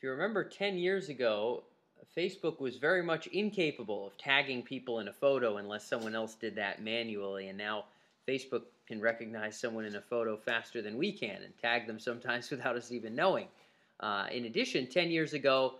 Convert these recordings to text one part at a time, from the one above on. If you remember 10 years ago, Facebook was very much incapable of tagging people in a photo unless someone else did that manually, and now Facebook can recognize someone in a photo faster than we can and tag them sometimes without us even knowing. In addition, 10 years ago,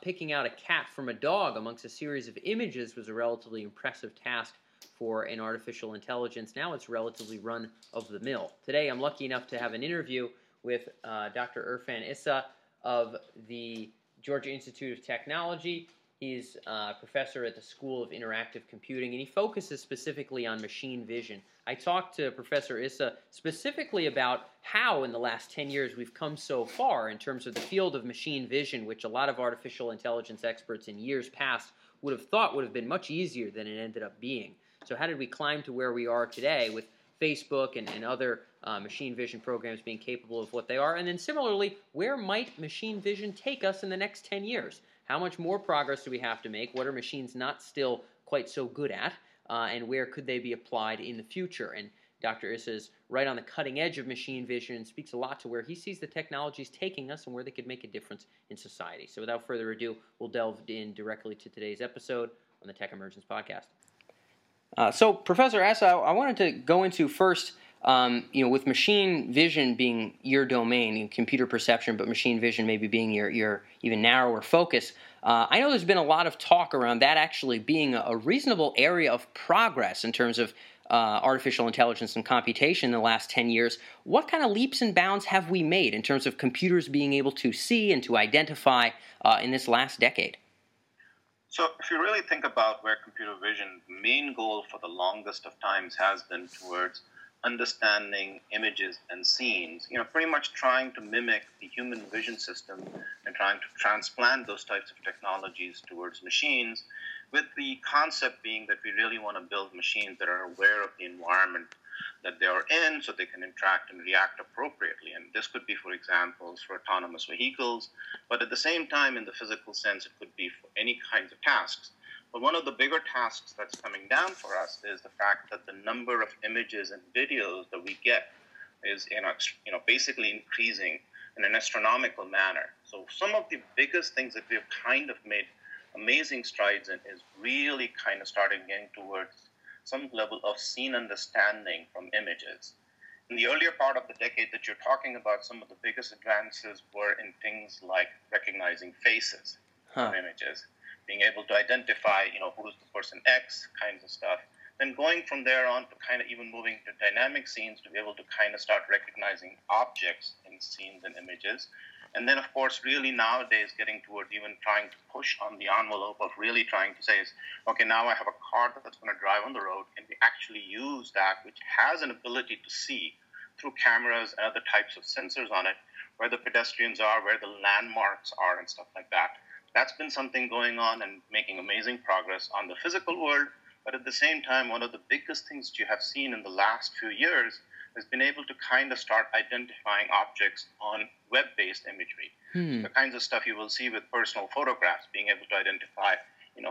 picking out a cat from a dog amongst a series of images was a relatively impressive task for an artificial intelligence. Now it's relatively run-of-the-mill. Today, I'm lucky enough to have an interview with Dr. Irfan Essa of the Georgia Institute of Technology. He's a professor at the School of Interactive Computing, and he focuses specifically on machine vision. I talked to Professor Issa specifically about how in the last 10 years we've come so far in terms of the field of machine vision, which a lot of artificial intelligence experts in years past would have thought would have been much easier than it ended up being. So how did we climb to where we are today with Facebook and other machine vision programs being capable of what they are? And then similarly, where might machine vision take us in the next 10 years? How much more progress do we have to make? What are machines not still quite so good at? And where could they be applied in the future? And Dr. Issa is right on the cutting edge of machine vision and speaks a lot to where he sees the technologies taking us and where they could make a difference in society. So without further ado, we'll delve in directly to today's episode on the Tech Emergence Podcast. So Professor Essa, I wanted to go into first, with machine vision being your domain, in computer perception, but machine vision maybe being your even narrower focus. I know there's been a lot of talk around that actually being a reasonable area of progress in terms of artificial intelligence and computation in the last 10 years. What kind of leaps and bounds have we made in terms of computers being able to see and to identify in this last decade? So if you really think about where computer vision, the main goal for the longest of times has been towards understanding images and scenes, pretty much trying to mimic the human vision system and trying to transplant those types of technologies towards machines, with the concept being that we really want to build machines that are aware of the environment that they are in so they can interact and react appropriately. And this could be, for example, for autonomous vehicles, but at the same time, in the physical sense, it could be for any kinds of tasks. But one of the bigger tasks that's coming down for us is the fact that the number of images and videos that we get is basically increasing in an astronomical manner. So some of the biggest things that we've kind of made amazing strides in is really kind of starting getting towards some level of scene understanding from images. In the earlier part of the decade that you're talking about, some of the biggest advances were in things like recognizing faces from images, being able to identify, who's the person X, kinds of stuff. Then going from there on to kind of even moving to dynamic scenes to be able to kind of start recognizing objects in scenes and images. And then, of course, really nowadays getting towards even trying to push on the envelope of really trying to say, okay, now I have a car that's going to drive on the road, and we actually use that, which has an ability to see through cameras and other types of sensors on it, where the pedestrians are, where the landmarks are, and stuff like that. That's been something going on and making amazing progress on the physical world. But at the same time, one of the biggest things that you have seen in the last few years has been able to kind of start identifying objects on web-based imagery. The kinds of stuff you will see with personal photographs, being able to identify,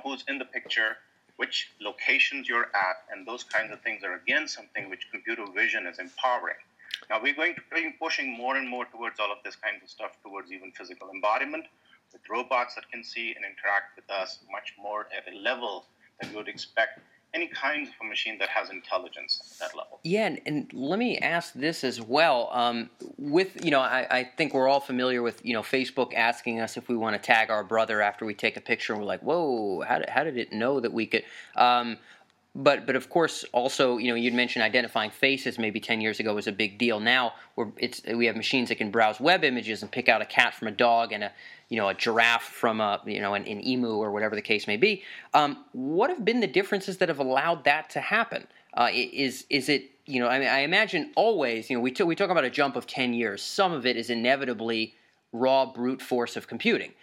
who's in the picture, which locations you're at, and those kinds of things are, again, something which computer vision is empowering. Now, we're going to be pushing more and more towards all of this kind of stuff, towards even physical embodiment, with robots that can see and interact with us much more at a level that you would expect any kind of a machine that has intelligence at that level. Yeah, and let me ask this as well. I think we're all familiar with, Facebook asking us if we want to tag our brother after we take a picture, and we're like, whoa, how did it know that we could? But of course, also, you'd mentioned identifying faces maybe 10 years ago was a big deal. Now we have machines that can browse web images and pick out a cat from a dog and a giraffe from an emu or whatever the case may be. What have been the differences that have allowed that to happen? I imagine always, we talk about a jump of 10 years. Some of it is inevitably raw brute force of computing.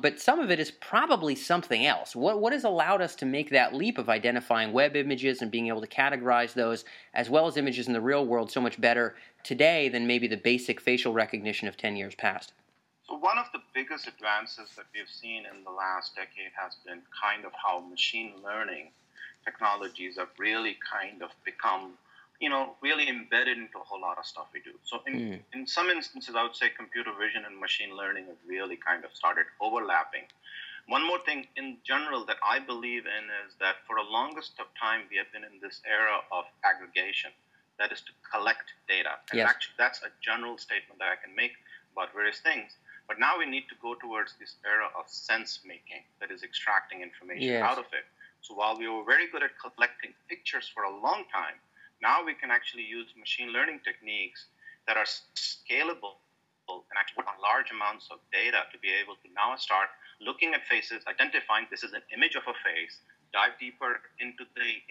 But some of it is probably something else. What has allowed us to make that leap of identifying web images and being able to categorize those, as well as images in the real world, so much better today than maybe the basic facial recognition of 10 years past? So one of the biggest advances that we've seen in the last decade has been kind of how machine learning technologies have really kind of become really embedded into a whole lot of stuff we do. So in some instances, I would say computer vision and machine learning have really kind of started overlapping. One more thing in general that I believe in is that for the longest of time, we have been in this era of aggregation, that is to collect data. And yes. Actually, that's a general statement that I can make about various things. But now we need to go towards this era of sense-making, that is extracting information yes. out of it. So while we were very good at collecting pictures for a long time, now we can actually use machine learning techniques that are scalable and actually on large amounts of data to be able to now start looking at faces, identifying this is an image of a face, dive deeper into the,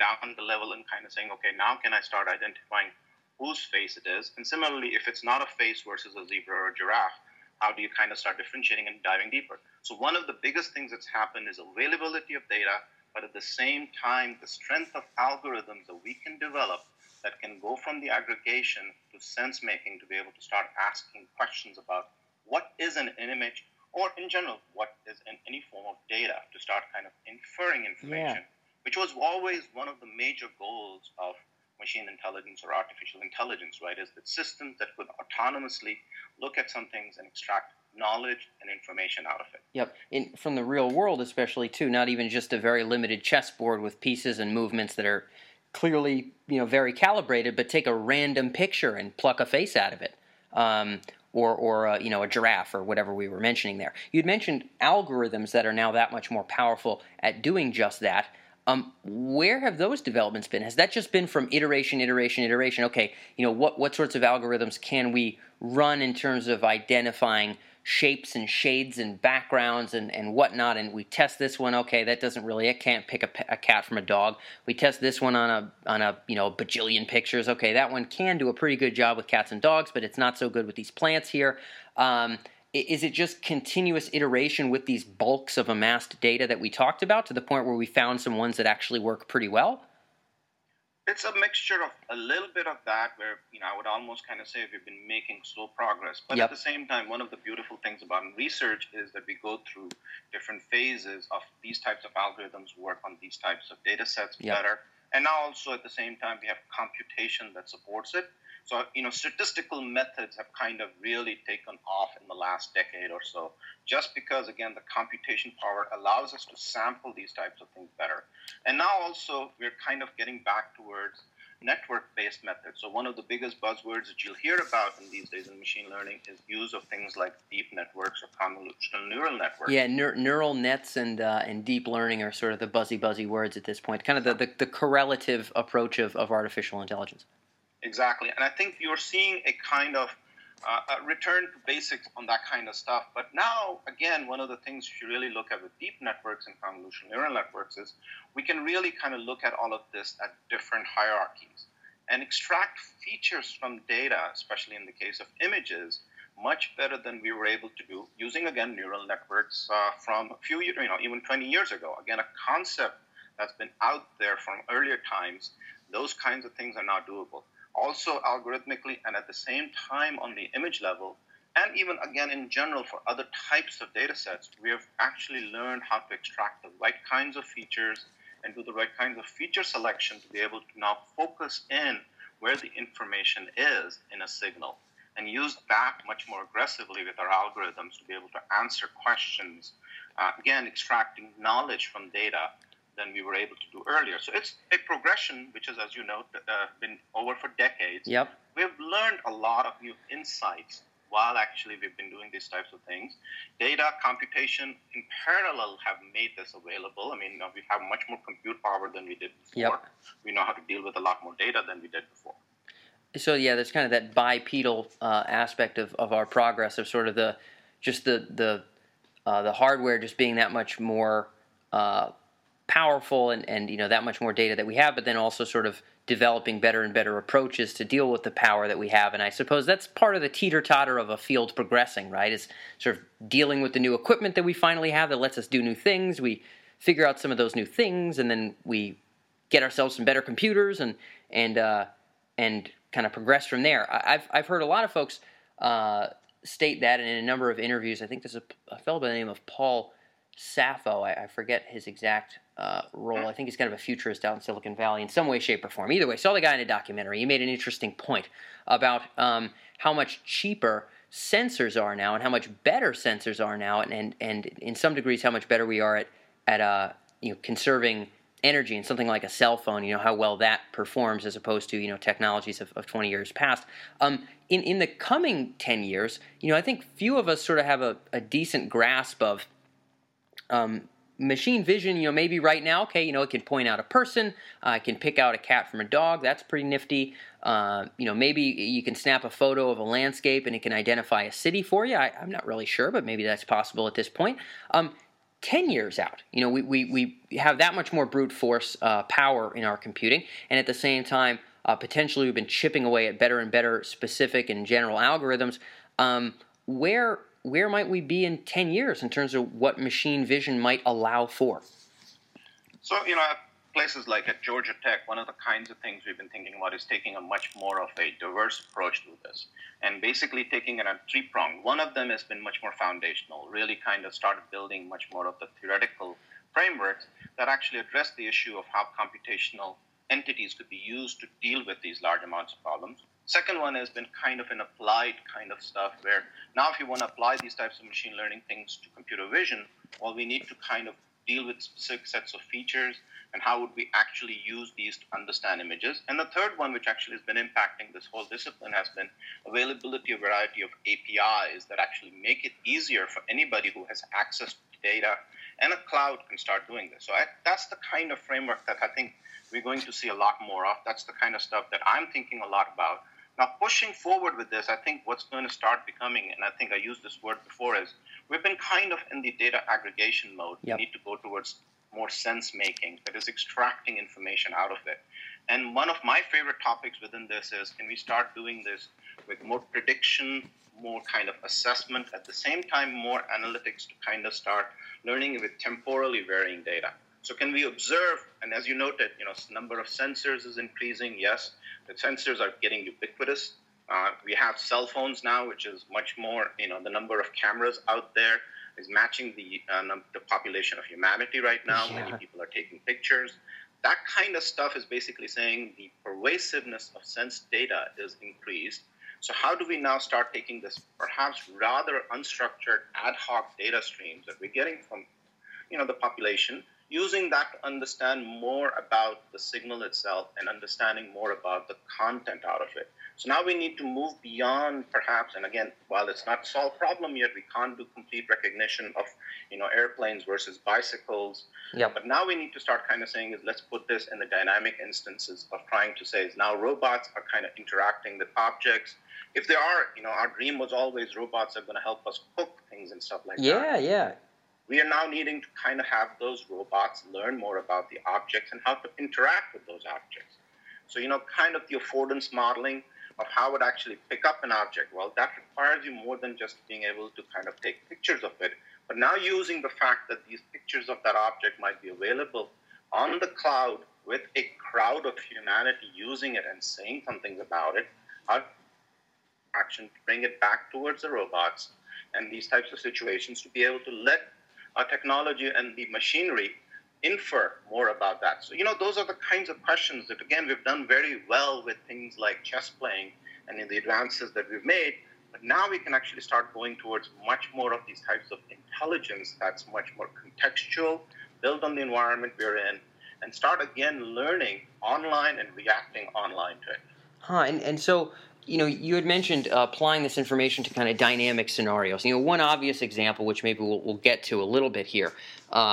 down the level and kind of saying, okay, now can I start identifying whose face it is? And similarly, if it's not a face versus a zebra or a giraffe, how do you kind of start differentiating and diving deeper? So one of the biggest things that's happened is availability of data, but at the same time, the strength of algorithms that we can develop that can go from the aggregation to sense-making to be able to start asking questions about what is an image or, in general, what is in any form of data to start kind of inferring information, which was always one of the major goals of machine intelligence or artificial intelligence, right, is the systems that could autonomously look at some things and extract knowledge and information out of it. Yep. And from the real world especially, too, not even just a very limited chessboard with pieces and movements that are clearly, very calibrated, but take a random picture and pluck a face out of it, or a giraffe or whatever we were mentioning there. You'd mentioned algorithms that are now that much more powerful at doing just that. Where have those developments been? Has that just been from iteration? Okay, what sorts of algorithms can we run in terms of identifying shapes and shades and backgrounds and whatnot, and we test this one, okay, that doesn't really, it can't pick a cat from a dog. We test this one on a bajillion pictures. Okay, that one can do a pretty good job with cats and dogs, but it's not so good with these plants here. Is it just continuous iteration with these bulks of amassed data that we talked about to the point where we found some ones that actually work pretty well? It's a mixture of a little bit of that where, I would almost kind of say we've been making slow progress. But at the same time, one of the beautiful things about research is that we go through different phases of these types of algorithms work on these types of data sets better. And now also at the same time, we have computation that supports it. So, statistical methods have kind of really taken off in the last decade or so, just because, again, the computation power allows us to sample these types of things better. And now also we're kind of getting back towards network-based methods. So one of the biggest buzzwords that you'll hear about in these days in machine learning is use of things like deep networks or convolutional neural networks. Yeah, neural nets and deep learning are sort of the buzzy words at this point, kind of the correlative approach of artificial intelligence. Exactly. And I think you're seeing a kind of a return to basics on that kind of stuff. But now, again, one of the things you really look at with deep networks and convolutional neural networks is we can really kind of look at all of this at different hierarchies and extract features from data, especially in the case of images, much better than we were able to do using, again, neural networks from a few years, even 20 years ago. Again, a concept that's been out there from earlier times, those kinds of things are now doable. Also algorithmically and at the same time on the image level, and even again in general for other types of data sets, we have actually learned how to extract the right kinds of features and do the right kinds of feature selection to be able to now focus in where the information is in a signal and use that much more aggressively with our algorithms to be able to answer questions, again extracting knowledge from data than we were able to do earlier. So it's a progression, which is, as you know, been over for decades. Yep. We've learned a lot of new insights while actually we've been doing these types of things. Data, computation in parallel have made this available. I mean, we have much more compute power than we did before. Yep. We know how to deal with a lot more data than we did before. So, yeah, there's kind of that bipedal aspect of our progress of sort of the hardware just being that much more powerful and that much more data that we have, but then also sort of developing better and better approaches to deal with the power that we have. And I suppose that's part of the teeter-totter of a field progressing, right? Is sort of dealing with the new equipment that we finally have that lets us do new things. We figure out some of those new things, and then we get ourselves some better computers and kind of progress from there. I've heard a lot of folks state that, and in a number of interviews, I think there's a fellow by the name of Paul Saffo, I forget his exact role. I think he's kind of a futurist out in Silicon Valley in some way, shape, or form. Either way, saw the guy in a documentary. He made an interesting point about how much cheaper sensors are now and how much better sensors are now, and in some degrees how much better we are at conserving energy and something like a cell phone, how well that performs as opposed to, technologies of 20 years past. In the coming 10 years, I think few of us sort of have a decent grasp of machine vision. Maybe right now, it can point out a person, it can pick out a cat from a dog. That's pretty nifty. Maybe you can snap a photo of a landscape and it can identify a city for you. I'm not really sure, but maybe that's possible at this point. 10 years out, we have that much more brute force power in our computing, and at the same time, potentially we've been chipping away at better and better specific and general algorithms. Where might we be in 10 years in terms of what machine vision might allow for? So, at places like at Georgia Tech, one of the kinds of things we've been thinking about is taking a much more of a diverse approach to this, and basically taking a three-pronged. One of them has been much more foundational, really kind of started building much more of the theoretical frameworks that actually address the issue of how computational entities could be used to deal with these large amounts of problems. Second one has been kind of an applied kind of stuff where now if you want to apply these types of machine learning things to computer vision, well, we need to kind of deal with specific sets of features and how would we actually use these to understand images. And the third one, which actually has been impacting this whole discipline, has been availability of a variety of APIs that actually make it easier for anybody who has access to data and a cloud can start doing this. So that's the kind of framework that I think we're going to see a lot more of. That's the kind of stuff that I'm thinking a lot about. Now, pushing forward with this, I think what's going to start becoming, and I think I used this word before, is we've been kind of in the data aggregation mode. Yep. We need to go towards more sense-making, that is extracting information out of it. And one of my favorite topics within this is, can we start doing this with more prediction, more kind of assessment, at the same time more analytics to kind of start learning with temporally varying data. So can we observe, and as you noted, number of sensors is increasing, yes. The sensors are getting ubiquitous. We have cell phones now, which is much more, the number of cameras out there is matching the population of humanity right now. Yeah. Many people are taking pictures. That kind of stuff is basically saying the pervasiveness of sense data is increased. So how do we now start taking this perhaps rather unstructured ad hoc data streams that we're getting from, the population, using that to understand more about the signal itself and understanding more about the content out of it. So now we need to move beyond perhaps, and again, while it's not a solved problem yet, we can't do complete recognition of, airplanes versus bicycles. Yep. But now we need to start kind of saying is let's put this in the dynamic instances of trying to say is now robots are kind of interacting with objects. If there are, our dream was always robots are going to help us cook things and stuff like that. Yeah. We are now needing to kind of have those robots learn more about the objects and how to interact with those objects. So, kind of the affordance modeling of how it actually pick up an object. Well, that requires you more than just being able to kind of take pictures of it. But now using the fact that these pictures of that object might be available on the cloud with a crowd of humanity using it and saying something about it, our action to bring it back towards the robots and these types of situations to be able to let our technology and the machinery infer more about that. So, those are the kinds of questions that, again, we've done very well with things like chess playing and in the advances that we've made. But now we can actually start going towards much more of these types of intelligence that's much more contextual, built on the environment we're in, and start, again, learning online and reacting online to it. And so... you had mentioned applying this information to kind of dynamic scenarios. One obvious example, which maybe we'll get to a little bit here,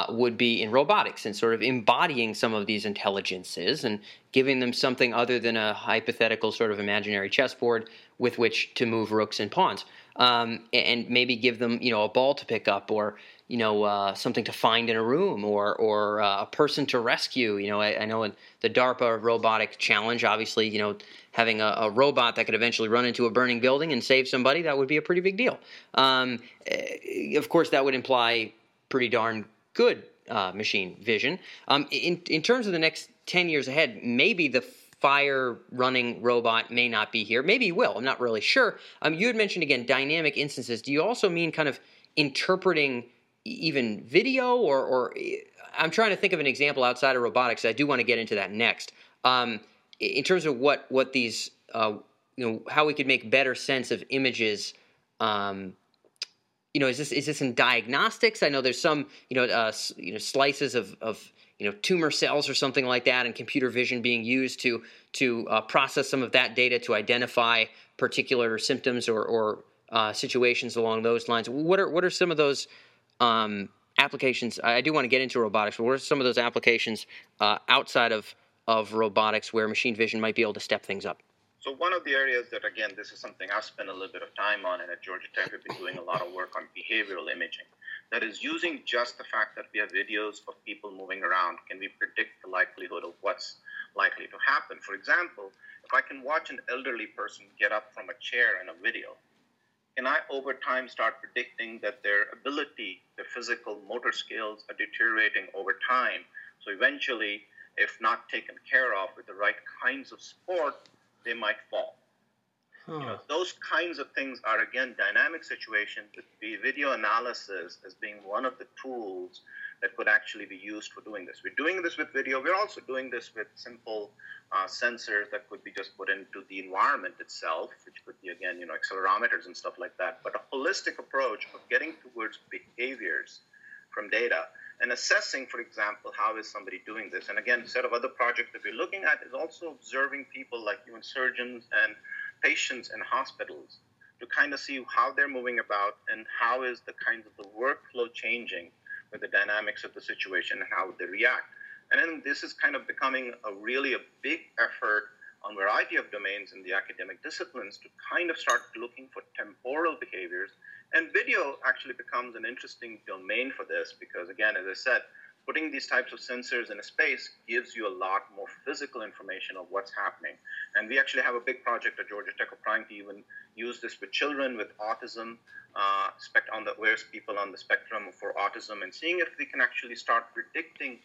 would be in robotics and sort of embodying some of these intelligences and giving them something other than a hypothetical sort of imaginary chessboard with which to move rooks and pawns, and maybe give them a ball to pick up or something to find in a room or a person to rescue. I know in the DARPA robotic challenge, obviously, having a robot that could eventually run into a burning building and save somebody, that would be a pretty big deal. Of course, that would imply pretty darn good machine vision. In terms of the next 10 years ahead, maybe the fire-running robot may not be here. Maybe he will. I'm not really sure. You had mentioned, again, dynamic instances. Do you also mean kind of interpreting even video, or I'm trying to think of an example outside of robotics. I do want to get into that next. In terms of what these, how we could make better sense of images. Is this in diagnostics? I know there's some slices of tumor cells or something like that, and computer vision being used to process some of that data to identify particular symptoms or situations along those lines. What are some of those applications? I do want to get into robotics, but what are some of those applications outside of robotics where machine vision might be able to step things up? So one of the areas that, again, this is something I've spent a little bit of time on, and at Georgia Tech we've been doing a lot of work on behavioral imaging. That is, using just the fact that we have videos of people moving around, can we predict the likelihood of what's likely to happen? For example, if I can watch an elderly person get up from a chair in a video, can I over time start predicting that their ability, their physical motor skills are deteriorating over time? So eventually, if not taken care of with the right kinds of support, they might fall. Huh. Those kinds of things are, again, dynamic situations. Video analysis as being one of the tools that could actually be used for doing this. We're doing this with video. We're also doing this with simple sensors that could be just put into the environment itself, which could be, again, accelerometers and stuff like that. But a holistic approach of getting towards behaviors from data and assessing, for example, how is somebody doing this. And again, a set of other projects that we're looking at is also observing people like human surgeons and patients in hospitals to kind of see how they're moving about and how is the kind of the workflow changing with the dynamics of the situation and how they react. And then this is kind of becoming a really big effort on a variety of domains in the academic disciplines to kind of start looking for temporal behaviors. And video actually becomes an interesting domain for this because, again, as I said, putting these types of sensors in a space gives you a lot more physical information of what's happening. And we actually have a big project at Georgia Tech of trying to even use this with children with autism, where's people on the spectrum for autism, and seeing if we can actually start predicting,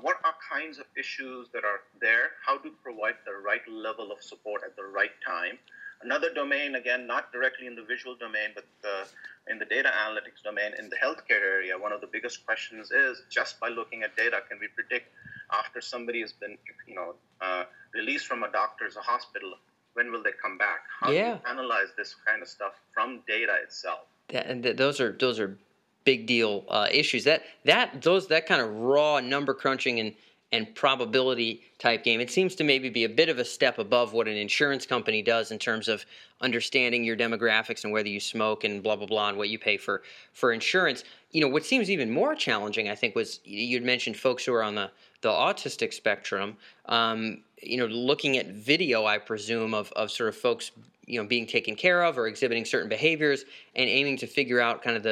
what are kinds of issues that are there, how to provide the right level of support at the right time. Another domain, again, not directly in the visual domain, but in the data analytics domain, in the healthcare area, one of the biggest questions is just by looking at data, can we predict after somebody has been, released from a doctor's or hospital, when will they come back? How do you analyze this kind of stuff from data itself? Those are big deal issues. That kind of raw number crunching and probability type game, it seems to maybe be a bit of a step above what an insurance company does in terms of understanding your demographics and whether you smoke and blah, blah, blah, and what you pay for insurance. What seems even more challenging, I think, was you'd mentioned folks who are on the autistic spectrum, looking at video, I presume, of sort of folks, being taken care of or exhibiting certain behaviors and aiming to figure out kind of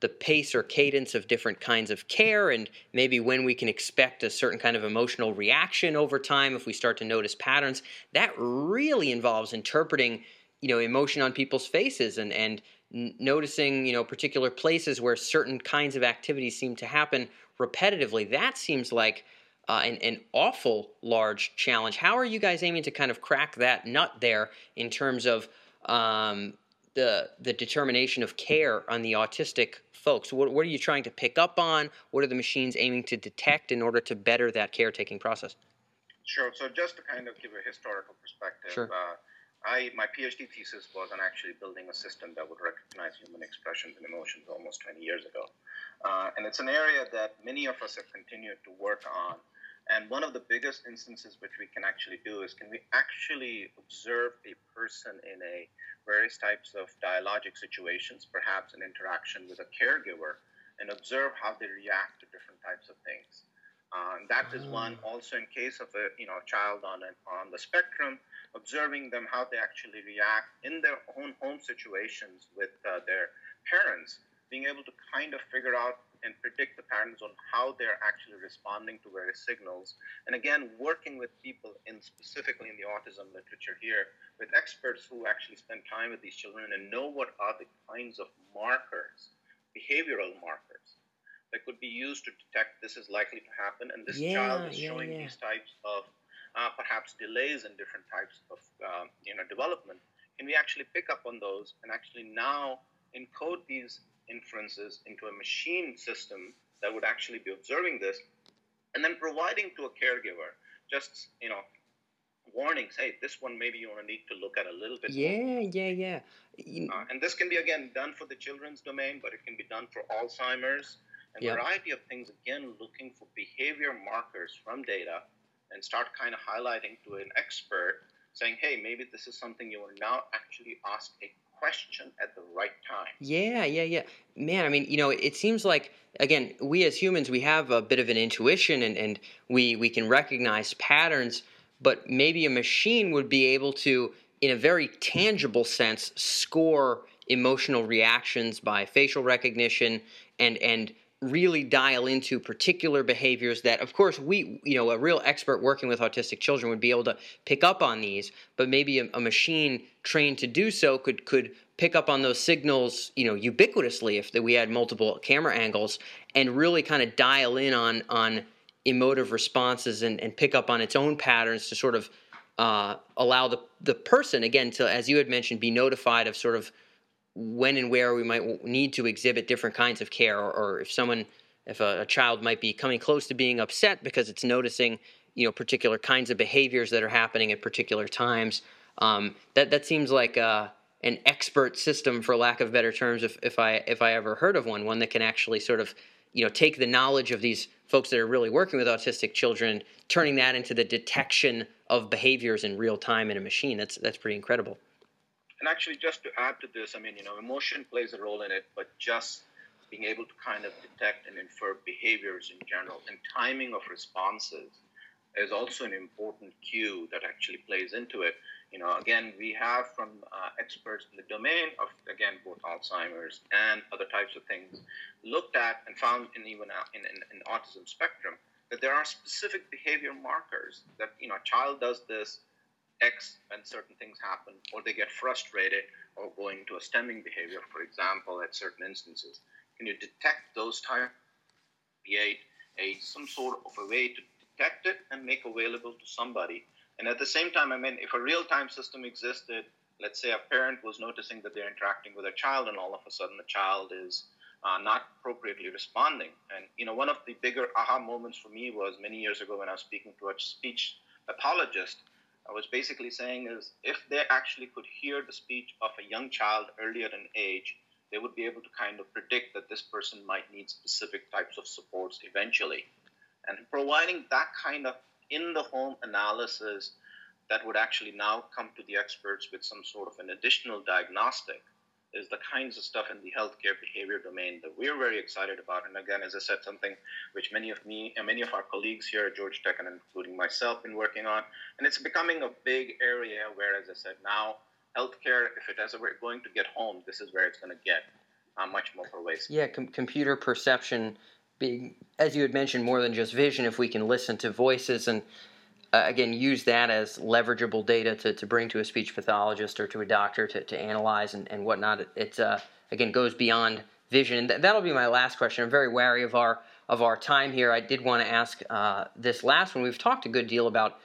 the pace or cadence of different kinds of care and maybe when we can expect a certain kind of emotional reaction over time if we start to notice patterns. That really involves interpreting, emotion on people's faces and noticing, particular places where certain kinds of activities seem to happen repetitively. That seems like an awful large challenge. How are you guys aiming to kind of crack that nut there in terms of the determination of care on the autistic folks? What are you trying to pick up on? What are the machines aiming to detect in order to better that caretaking process? Sure. So just to kind of give a historical perspective, sure. My PhD thesis was on actually building a system that would recognize human expressions and emotions almost 20 years ago. And it's an area that many of us have continued to work on. And one of the biggest instances which we can actually do is, can we actually observe a person in a various types of dialogic situations, perhaps an interaction with a caregiver, and observe how they react to different types of things. And that is one. Also, in case of a child on the spectrum, observing them how they actually react in their own home situations with their parents, being able to kind of figure out and predict the patterns on how they're actually responding to various signals. And again, working with people specifically in the autism literature here, with experts who actually spend time with these children and know what are the kinds of markers, behavioral markers, that could be used to detect this is likely to happen, and this child is showing these types of perhaps delays in different types of development. Can we actually pick up on those and actually now encode these inferences into a machine system that would actually be observing this, and then providing to a caregiver just, you know, warnings. Hey, this one maybe you want to need to look at a little bit. Yeah. And this can be, again, done for the children's domain, but it can be done for Alzheimer's and a variety of things. Again, looking for behavior markers from data and start kind of highlighting to an expert saying, hey, maybe this is something you will now actually ask a question at the right time. Yeah. Man, I mean, you know, it seems like, again, we as humans, we have a bit of an intuition and we can recognize patterns, but maybe a machine would be able to, in a very tangible sense, score emotional reactions by facial recognition and really dial into particular behaviors that, of course, we, you know, a real expert working with autistic children would be able to pick up on these, but maybe a machine trained to do so could pick up on those signals, you know, ubiquitously if we had multiple camera angles and really kind of dial in on emotive responses and pick up on its own patterns to sort of allow the person, again, to, as you had mentioned, be notified of sort of when and where we might need to exhibit different kinds of care, or if a child might be coming close to being upset because it's noticing, you know, particular kinds of behaviors that are happening at particular times. That seems like an expert system, for lack of better terms, if I ever heard of one that can actually sort of, you know, take the knowledge of these folks that are really working with autistic children, turning that into the detection of behaviors in real time in a machine. That's pretty incredible. And actually, just to add to this, I mean, you know, emotion plays a role in it, but just being able to kind of detect and infer behaviors in general and timing of responses is also an important cue that actually plays into it. You know, again, we have from experts in the domain of, again, both Alzheimer's and other types of things, looked at and found in autism spectrum that there are specific behavior markers that, you know, a child does this X when certain things happen, or they get frustrated or go into a stemming behavior, for example, at certain instances. Can you detect those types, create some sort of a way to detect it and make available to somebody? And at the same time, I mean, if a real-time system existed, let's say a parent was noticing that they're interacting with a child and all of a sudden the child is not appropriately responding. And, you know, one of the bigger aha moments for me was many years ago when I was speaking to a speech pathologist. I was basically saying is if they actually could hear the speech of a young child earlier in age, they would be able to kind of predict that this person might need specific types of supports eventually. And providing that kind of in-the-home analysis that would actually now come to the experts with some sort of an additional diagnostic is the kinds of stuff in the healthcare behavior domain that we're very excited about. And again, as I said, something which many of our colleagues here at Georgia Tech, and including myself, been working on. And it's becoming a big area where, as I said, now healthcare, if it is ever going to get home, this is where it's going to get much more pervasive. Yeah, computer perception being, as you had mentioned, more than just vision. If we can listen to voices and, again, use that as leverageable data to bring to a speech pathologist or to a doctor to analyze and whatnot. It again, goes beyond vision. And that'll be my last question. I'm very wary of our time here. I did want to ask this last one. We've talked a good deal about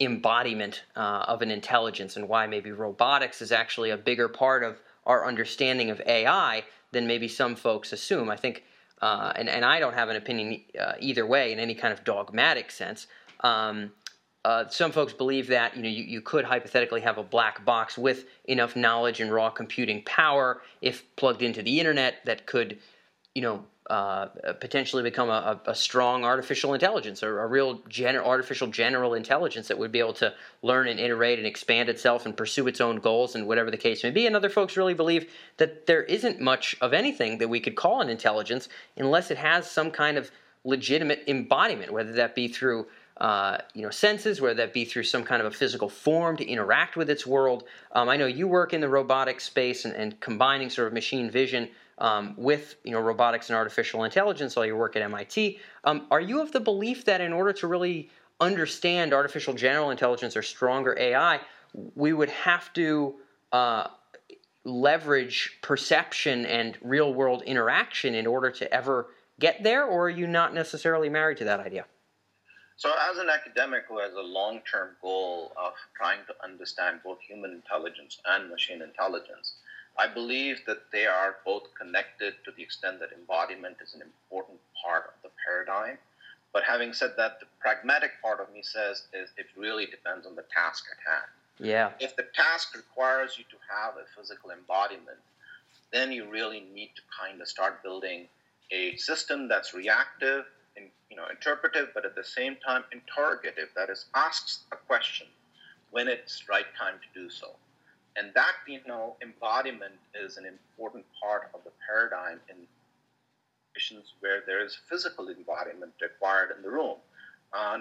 embodiment of an intelligence and why maybe robotics is actually a bigger part of our understanding of AI than maybe some folks assume. I think, and I don't have an opinion either way in any kind of dogmatic sense. Some folks believe that, you know, you could hypothetically have a black box with enough knowledge and raw computing power, if plugged into the internet, that could, you know, potentially become a strong artificial intelligence, or a real artificial general intelligence that would be able to learn and iterate and expand itself and pursue its own goals and whatever the case may be. And other folks really believe that there isn't much of anything that we could call an intelligence unless it has some kind of legitimate embodiment, whether that be through senses, whether that be through some kind of a physical form to interact with its world. I know you work in the robotic space and combining sort of machine vision with, you know, robotics and artificial intelligence, all your work at MIT. Are you of the belief that in order to really understand artificial general intelligence or stronger AI, we would have to leverage perception and real-world interaction in order to ever get there, or are you not necessarily married to that idea? So as an academic who has a long-term goal of trying to understand both human intelligence and machine intelligence, I believe that they are both connected to the extent that embodiment is an important part of the paradigm. But having said that, the pragmatic part of me says is it really depends on the task at hand. Yeah. If the task requires you to have a physical embodiment, then you really need to kind of start building a system that's reactive, interpretive, but at the same time interrogative, that is, asks a question when it's right time to do so. And that, embodiment is an important part of the paradigm in conditions where there is physical embodiment required in the room.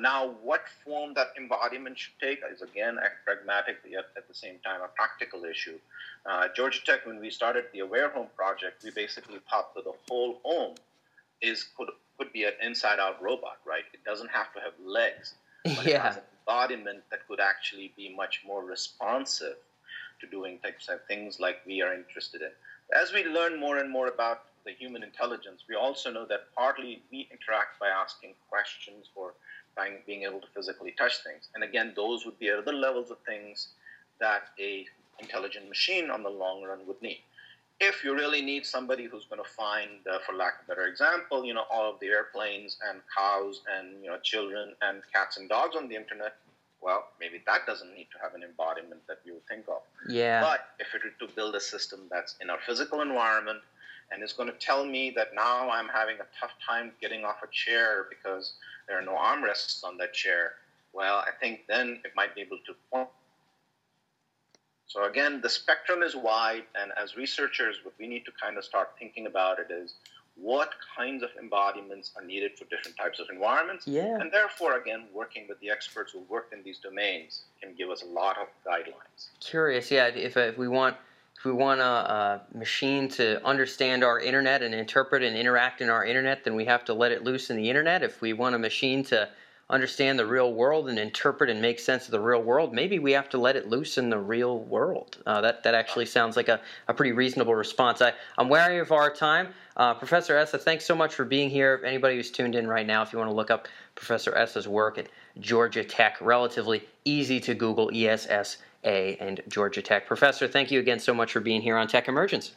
Now, what form that embodiment should take is, again, pragmatic, yet at the same time a practical issue. Georgia Tech, when we started the Aware Home Project, we basically thought that the whole home could be an inside-out robot, right? It doesn't have to have legs, but it has an embodiment that could actually be much more responsive to doing types of things like we are interested in. As we learn more and more about the human intelligence, we also know that partly we interact by asking questions or by being able to physically touch things. And again, those would be other levels of things that an intelligent machine on the long run would need. If you really need somebody who's going to find, for lack of a better example, all of the airplanes and cows and, children and cats and dogs on the internet, well, maybe that doesn't need to have an embodiment that you would think of. Yeah. But if it were to build a system that's in a physical environment, and it's going to tell me that now I'm having a tough time getting off a chair because there are no armrests on that chair, well, I think then it might be able to point. So again, the spectrum is wide, and as researchers, what we need to kind of start thinking about it is what kinds of embodiments are needed for different types of environments. Yeah. And therefore, again, working with the experts who work in these domains can give us a lot of guidelines. Curious, yeah, if we want a machine to understand our internet and interpret and interact in our internet, then we have to let it loose in the internet. If we want a machine to understand the real world and interpret and make sense of the real world, maybe we have to let it loose in the real world. That actually sounds like a pretty reasonable response. I'm wary of our time. Professor Essa, thanks so much for being here. If anybody who's tuned in right now, if you want to look up Professor Essa's work at Georgia Tech, relatively easy to Google, ESSA and Georgia Tech. Professor, thank you again so much for being here on Tech Emergence.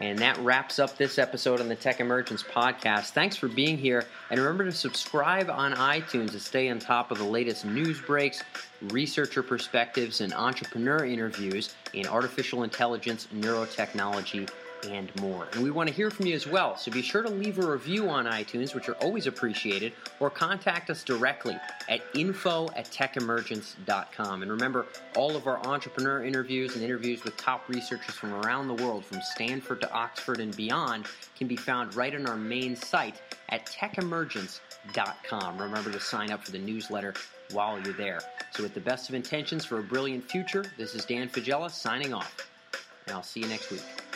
And that wraps up this episode on the Tech Emergence Podcast. Thanks for being here. And remember to subscribe on iTunes to stay on top of the latest news breaks, researcher perspectives, and entrepreneur interviews in artificial intelligence, neurotechnology, and more. And we want to hear from you as well, so be sure to leave a review on iTunes, which are always appreciated, or contact us directly at info@techemergence.com. And remember, all of our entrepreneur interviews and interviews with top researchers from around the world, from Stanford to Oxford and beyond, can be found right on our main site at techemergence.com. Remember to sign up for the newsletter while you're there. So with the best of intentions for a brilliant future, this is Dan Fagella signing off, and I'll see you next week.